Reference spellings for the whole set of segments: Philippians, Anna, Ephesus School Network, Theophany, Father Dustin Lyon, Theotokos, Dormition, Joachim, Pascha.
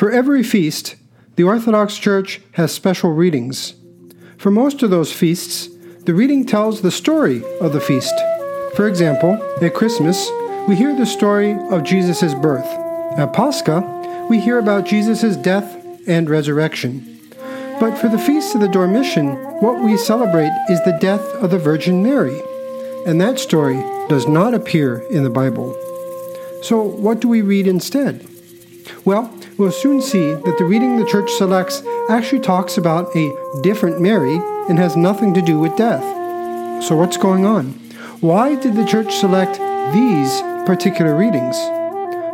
For every feast, the Orthodox Church has special readings. For most of those feasts, the reading tells the story of the feast. For example, at Christmas, we hear the story of Jesus' birth. At Pascha, we hear about Jesus' death and resurrection. But for the Feast of the Dormition, what we celebrate is the death of the Virgin Mary, and that story does not appear in the Bible. So what do we read instead? Well, we'll soon see that the reading the Church selects actually talks about a different Mary and has nothing to do with death. So what's going on? Why did the Church select these particular readings?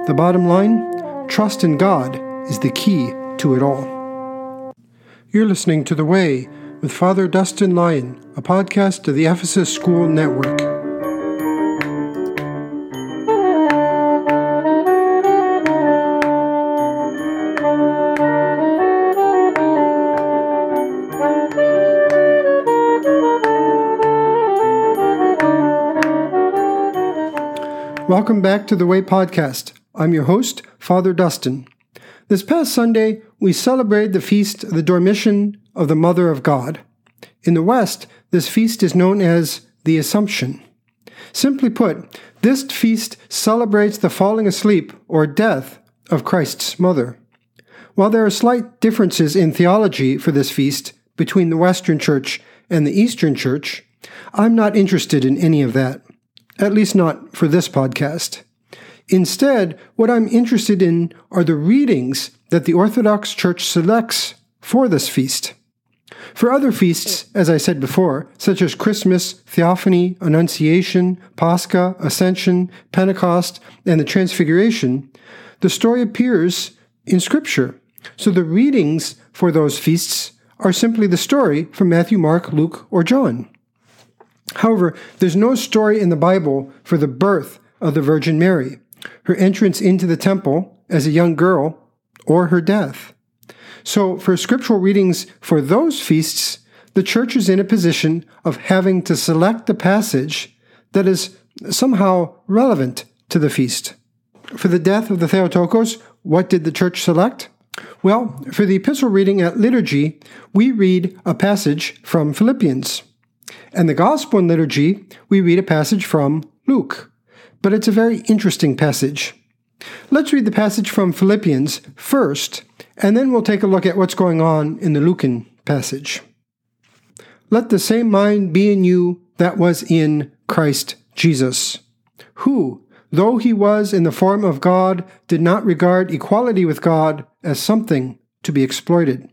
The bottom line, trust in God is the key to it all. You're listening to The Way with Father Dustin Lyon, a podcast of the Ephesus School Network. Welcome back to The Way Podcast. I'm your host, Father Dustin. This past Sunday, we celebrated the feast of the Dormition of the Mother of God. In the West, this feast is known as the Assumption. Simply put, this feast celebrates the falling asleep or death of Christ's mother. While there are slight differences in theology for this feast between the Western Church and the Eastern Church, I'm not interested in any of that, at least not for this podcast. Instead, what I'm interested in are the readings that the Orthodox Church selects for this feast. For other feasts, as I said before, such as Christmas, Theophany, Annunciation, Pascha, Ascension, Pentecost, and the Transfiguration, the story appears in Scripture. So the readings for those feasts are simply the story from Matthew, Mark, Luke, or John. However, there's no story in the Bible for the birth of the Virgin Mary, her entrance into the temple as a young girl, or her death. So for scriptural readings for those feasts, the Church is in a position of having to select a passage that is somehow relevant to the feast. For the death of the Theotokos, what did the Church select? Well, for the epistle reading at liturgy, we read a passage from Philippians. And the gospel in liturgy, we read a passage from Luke. But it's a very interesting passage. Let's read the passage from Philippians first, and then we'll take a look at what's going on in the Lucan passage. Let the same mind be in you that was in Christ Jesus, who, though he was in the form of God, did not regard equality with God as something to be exploited,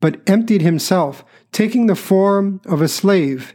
but emptied himself, taking the form of a slave,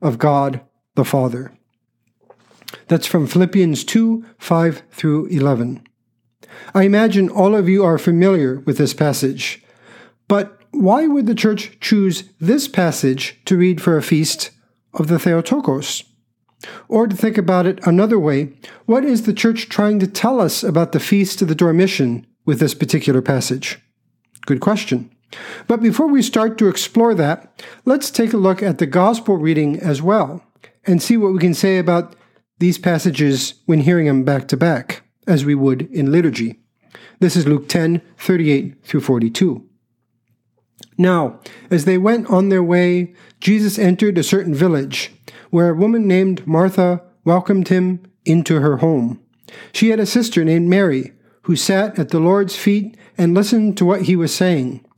of God the Father. That's from Philippians 2, 5 through 11. I imagine all of you are familiar with this passage, but why would the Church choose this passage to read for a feast of the Theotokos? Or to think about it another way, what is the Church trying to tell us about the Feast of the Dormition with this particular passage? Good question. But before we start to explore that, let's take a look at the Gospel reading as well, and see what we can say about these passages when hearing them back to back, as we would in liturgy. This is Luke 10, 38 through 42. Now, as they went on their way, Jesus entered a certain village, where a woman named Martha welcomed him into her home. She had a sister named Mary, who sat at the Lord's feet and listened to what he was saying.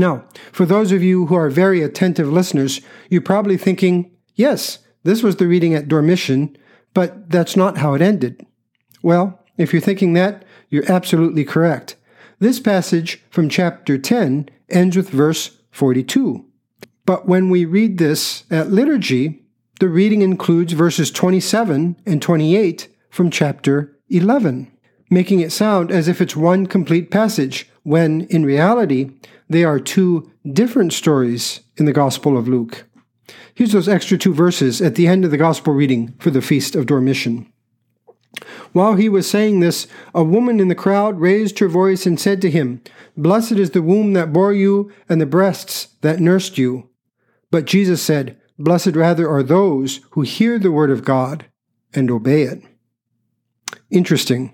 Now, for those of you who are very attentive listeners, you're probably thinking, yes, this was the reading at Dormition, but that's not how it ended. Well, if you're thinking that, you're absolutely correct. This passage from chapter 10 ends with verse 42. But when we read this at liturgy, the reading includes verses 27 and 28 from chapter 11, making it sound as if it's one complete passage, when in reality, they are two different stories in the Gospel of Luke. Here's those extra two verses at the end of the Gospel reading for the Feast of Dormition. While he was saying this, a woman in the crowd raised her voice and said to him, "Blessed is the womb that bore you and the breasts that nursed you." But Jesus said, "Blessed rather are those who hear the word of God and obey it." Interesting.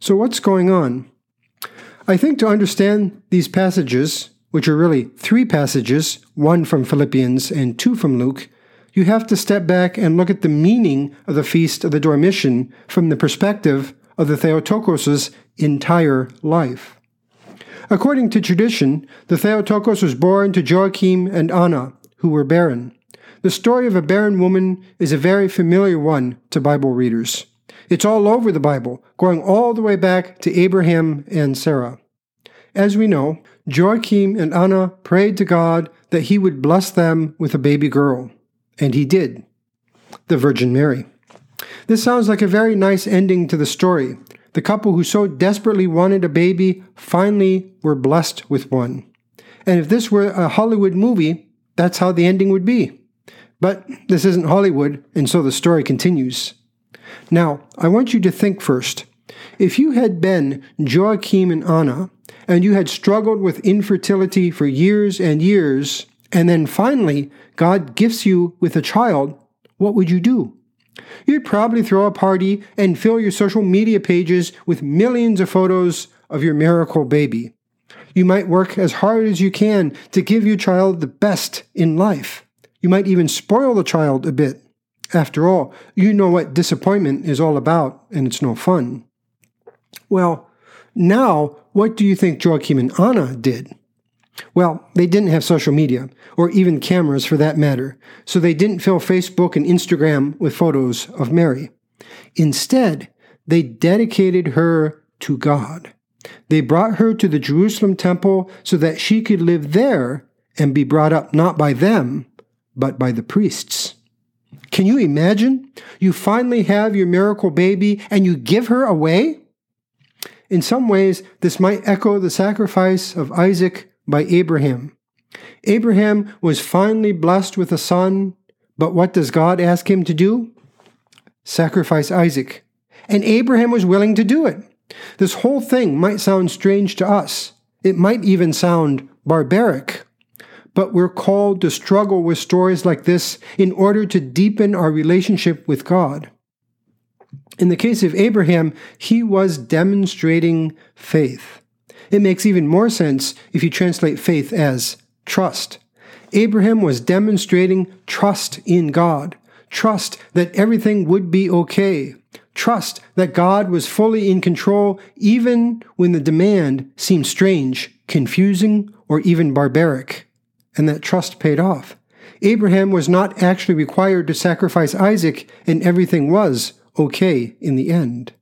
So what's going on? I think to understand these passages, which are really three passages, one from Philippians and two from Luke, you have to step back and look at the meaning of the Feast of the Dormition from the perspective of the Theotokos' entire life. According to tradition, the Theotokos was born to Joachim and Anna, who were barren. The story of a barren woman is a very familiar one to Bible readers. It's all over the Bible, going all the way back to Abraham and Sarah. As we know, Joachim and Anna prayed to God that he would bless them with a baby girl. And he did. The Virgin Mary. This sounds like a very nice ending to the story. The couple who so desperately wanted a baby finally were blessed with one. And if this were a Hollywood movie, that's how the ending would be. But this isn't Hollywood, and so the story continues. Now, I want you to think first. If you had been Joachim and Anna, and you had struggled with infertility for years and years, and then finally, God gifts you with a child, what would you do? You'd probably throw a party and fill your social media pages with millions of photos of your miracle baby. You might work as hard as you can to give your child the best in life. You might even spoil the child a bit. After all, you know what disappointment is all about, and it's no fun. Well, now, what do you think Joachim and Anna did? Well, they didn't have social media, or even cameras for that matter, so they didn't fill Facebook and Instagram with photos of Mary. Instead, they dedicated her to God. They brought her to the Jerusalem temple so that she could live there and be brought up not by them, but by the priests. Can you imagine? You finally have your miracle baby and you give her away? In some ways, this might echo the sacrifice of Isaac by Abraham. Abraham was finally blessed with a son, but what does God ask him to do? Sacrifice Isaac. And Abraham was willing to do it. This whole thing might sound strange to us. It might even sound barbaric. But we're called to struggle with stories like this in order to deepen our relationship with God. In the case of Abraham, he was demonstrating faith. It makes even more sense if you translate faith as trust. Abraham was demonstrating trust in God, trust that everything would be okay, trust that God was fully in control even when the demand seemed strange, confusing, or even barbaric. And that trust paid off. Abraham was not actually required to sacrifice Isaac, and everything was okay in the end.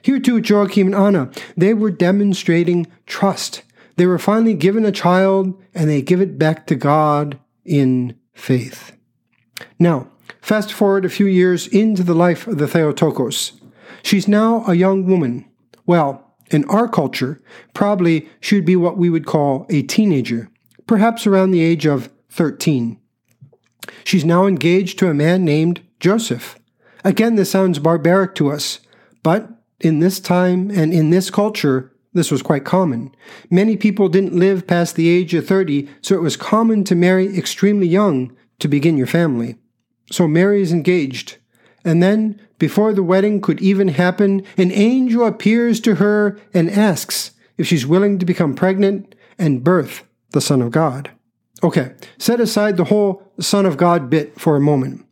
Here too, Joachim and Anna, they were demonstrating trust. They were finally given a child, and they give it back to God in faith. Now, fast forward a few years into the life of the Theotokos. She's now a young woman. Well, in our culture, probably she'd be what we would call a teenager, perhaps around the age of 13. She's now engaged to a man named Joseph. Again, this sounds barbaric to us, but in this time and in this culture, this was quite common. Many people didn't live past the age of 30, so it was common to marry extremely young to begin your family. So Mary is engaged. And then, before the wedding could even happen, an angel appears to her and asks if she's willing to become pregnant and birth the Son of God. Okay, set aside the whole Son of God bit for a moment.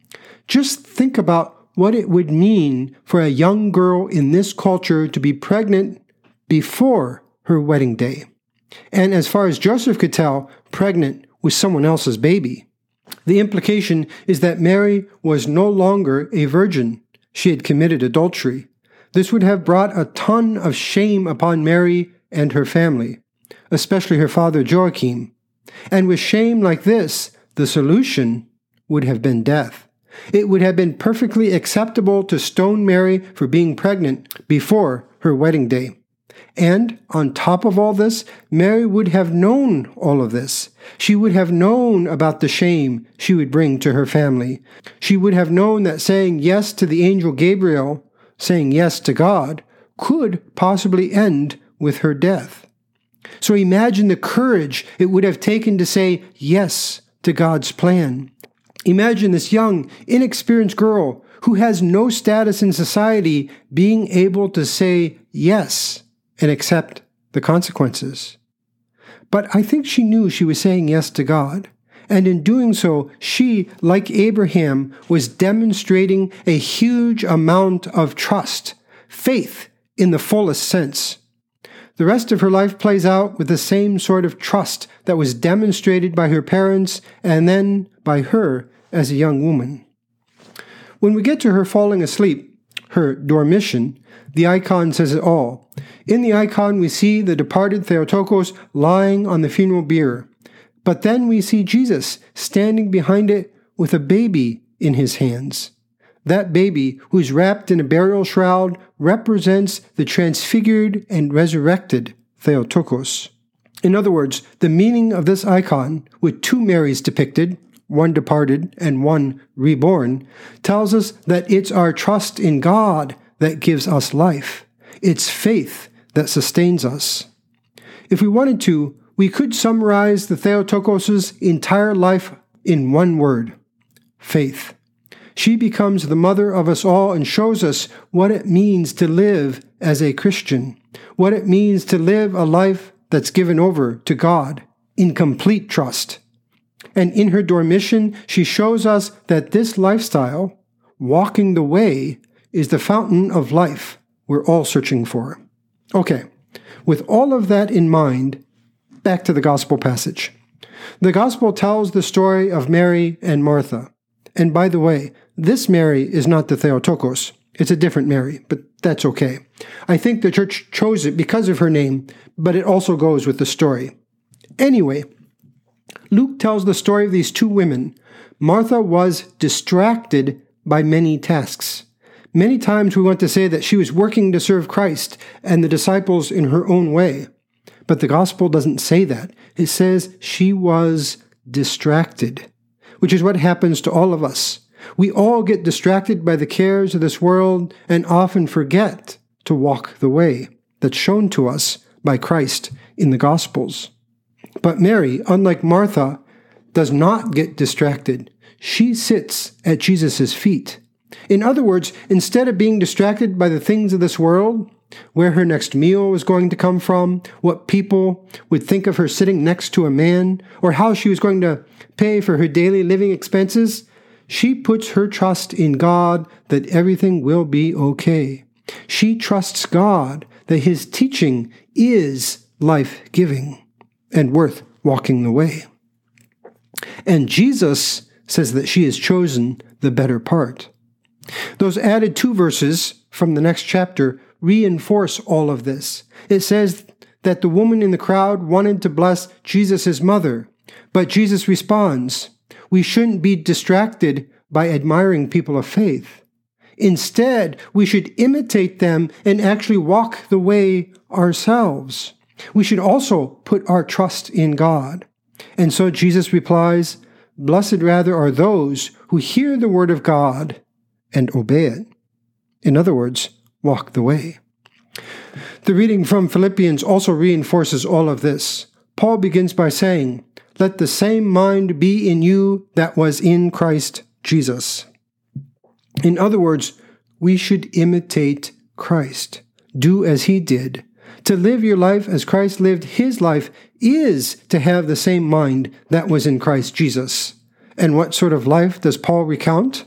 Just think about what it would mean for a young girl in this culture to be pregnant before her wedding day. and as far as Joseph could tell, pregnant with someone else's baby. The implication is that Mary was no longer a virgin. She had committed adultery. This would have brought a ton of shame upon Mary and her family, especially her father Joachim. And with shame like this, the solution would have been death. It would have been perfectly acceptable to stone Mary for being pregnant before her wedding day. And on top of all this, Mary would have known all of this. She would have known about the shame she would bring to her family. She would have known that saying yes to the angel Gabriel, saying yes to God, could possibly end with her death. So imagine the courage it would have taken to say yes to God's plan. Imagine this young, inexperienced girl who has no status in society being able to say yes and accept the consequences. But I think she knew she was saying yes to God, and in doing so, she, like Abraham, was demonstrating a huge amount of trust, faith in the fullest sense. The rest of her life plays out with the same sort of trust that was demonstrated by her parents and then by her as a young woman. When we get to her falling asleep, her dormition, the icon says it all. In the icon, we see the departed Theotokos lying on the funeral bier. But then we see Jesus standing behind it with a baby in his hands. That baby, who's wrapped in a burial shroud, represents the transfigured and resurrected Theotokos. In other words, the meaning of this icon, with two Marys depicted, one departed and one reborn, tells us that it's our trust in God that gives us life. It's faith that sustains us. If we wanted to, we could summarize the Theotokos' entire life in one word: faith. She becomes the mother of us all and shows us what it means to live as a Christian, what it means to live a life that's given over to God in complete trust. And in her Dormition, she shows us that this lifestyle, walking the way, is the fountain of life we're all searching for. Okay, with all of that in mind, back to the Gospel passage. The Gospel tells the story of Mary and Martha. And by the way, this Mary is not the Theotokos. It's a different Mary, but that's okay. I think the church chose it because of her name, but it also goes with the story. Anyway, Luke tells the story of these two women. Martha was distracted by many tasks. Many times we want to say that she was working to serve Christ and the disciples in her own way. But the gospel doesn't say that. It says she was distracted, which is what happens to all of us. We all get distracted by the cares of this world and often forget to walk the way that's shown to us by Christ in the Gospels. But Mary, unlike Martha, does not get distracted. She sits at Jesus' feet. In other words, instead of being distracted by the things of this world, where her next meal was going to come from, what people would think of her sitting next to a man, or how she was going to pay for her daily living expenses, she puts her trust in God that everything will be okay. She trusts God that His teaching is life-giving and worth walking the way. And Jesus says that she has chosen the better part. Those added two verses from the next chapter reinforce all of this. It says that the woman in the crowd wanted to bless Jesus' mother, but Jesus responds, we shouldn't be distracted by admiring people of faith. Instead, we should imitate them and actually walk the way ourselves. We should also put our trust in God. And so Jesus replies, blessed rather are those who hear the word of God and obey it. In other words, walk the way. The reading from Philippians also reinforces all of this. Paul begins by saying, let the same mind be in you that was in Christ Jesus. In other words, we should imitate Christ. Do as He did. To live your life as Christ lived His life is to have the same mind that was in Christ Jesus. And what sort of life does Paul recount?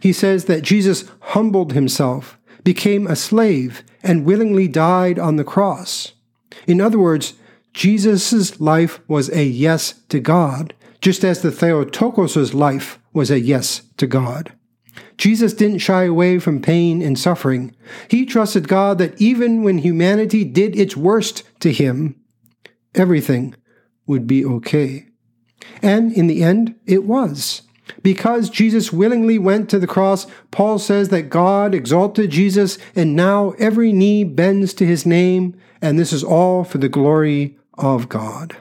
He says that Jesus humbled Himself, became a slave, and willingly died on the cross. In other words, Jesus' life was a yes to God, just as the Theotokos' life was a yes to God. Jesus didn't shy away from pain and suffering. He trusted God that even when humanity did its worst to him, everything would be okay. And in the end, it was. Because Jesus willingly went to the cross, Paul says that God exalted Jesus, and now every knee bends to his name, and this is all for the glory of God.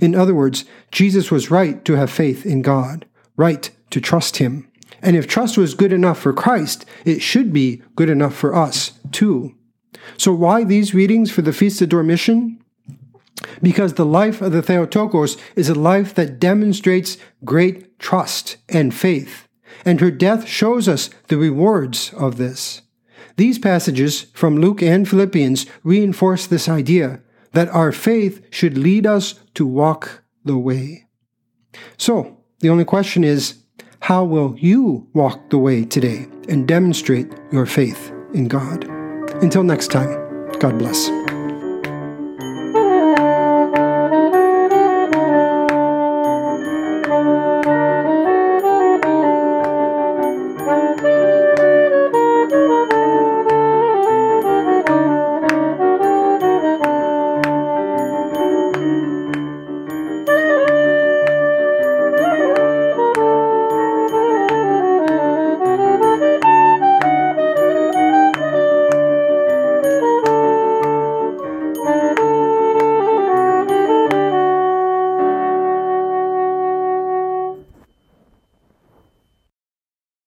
In other words, Jesus was right to have faith in God, right to trust him. And if trust was good enough for Christ, it should be good enough for us, too. So why these readings for the Feast of Dormition? Because the life of the Theotokos is a life that demonstrates great trust and faith, and her death shows us the rewards of this. These passages from Luke and Philippians reinforce this idea that our faith should lead us to walk the way. So, the only question is, how will you walk the way today and demonstrate your faith in God? Until next time, God bless.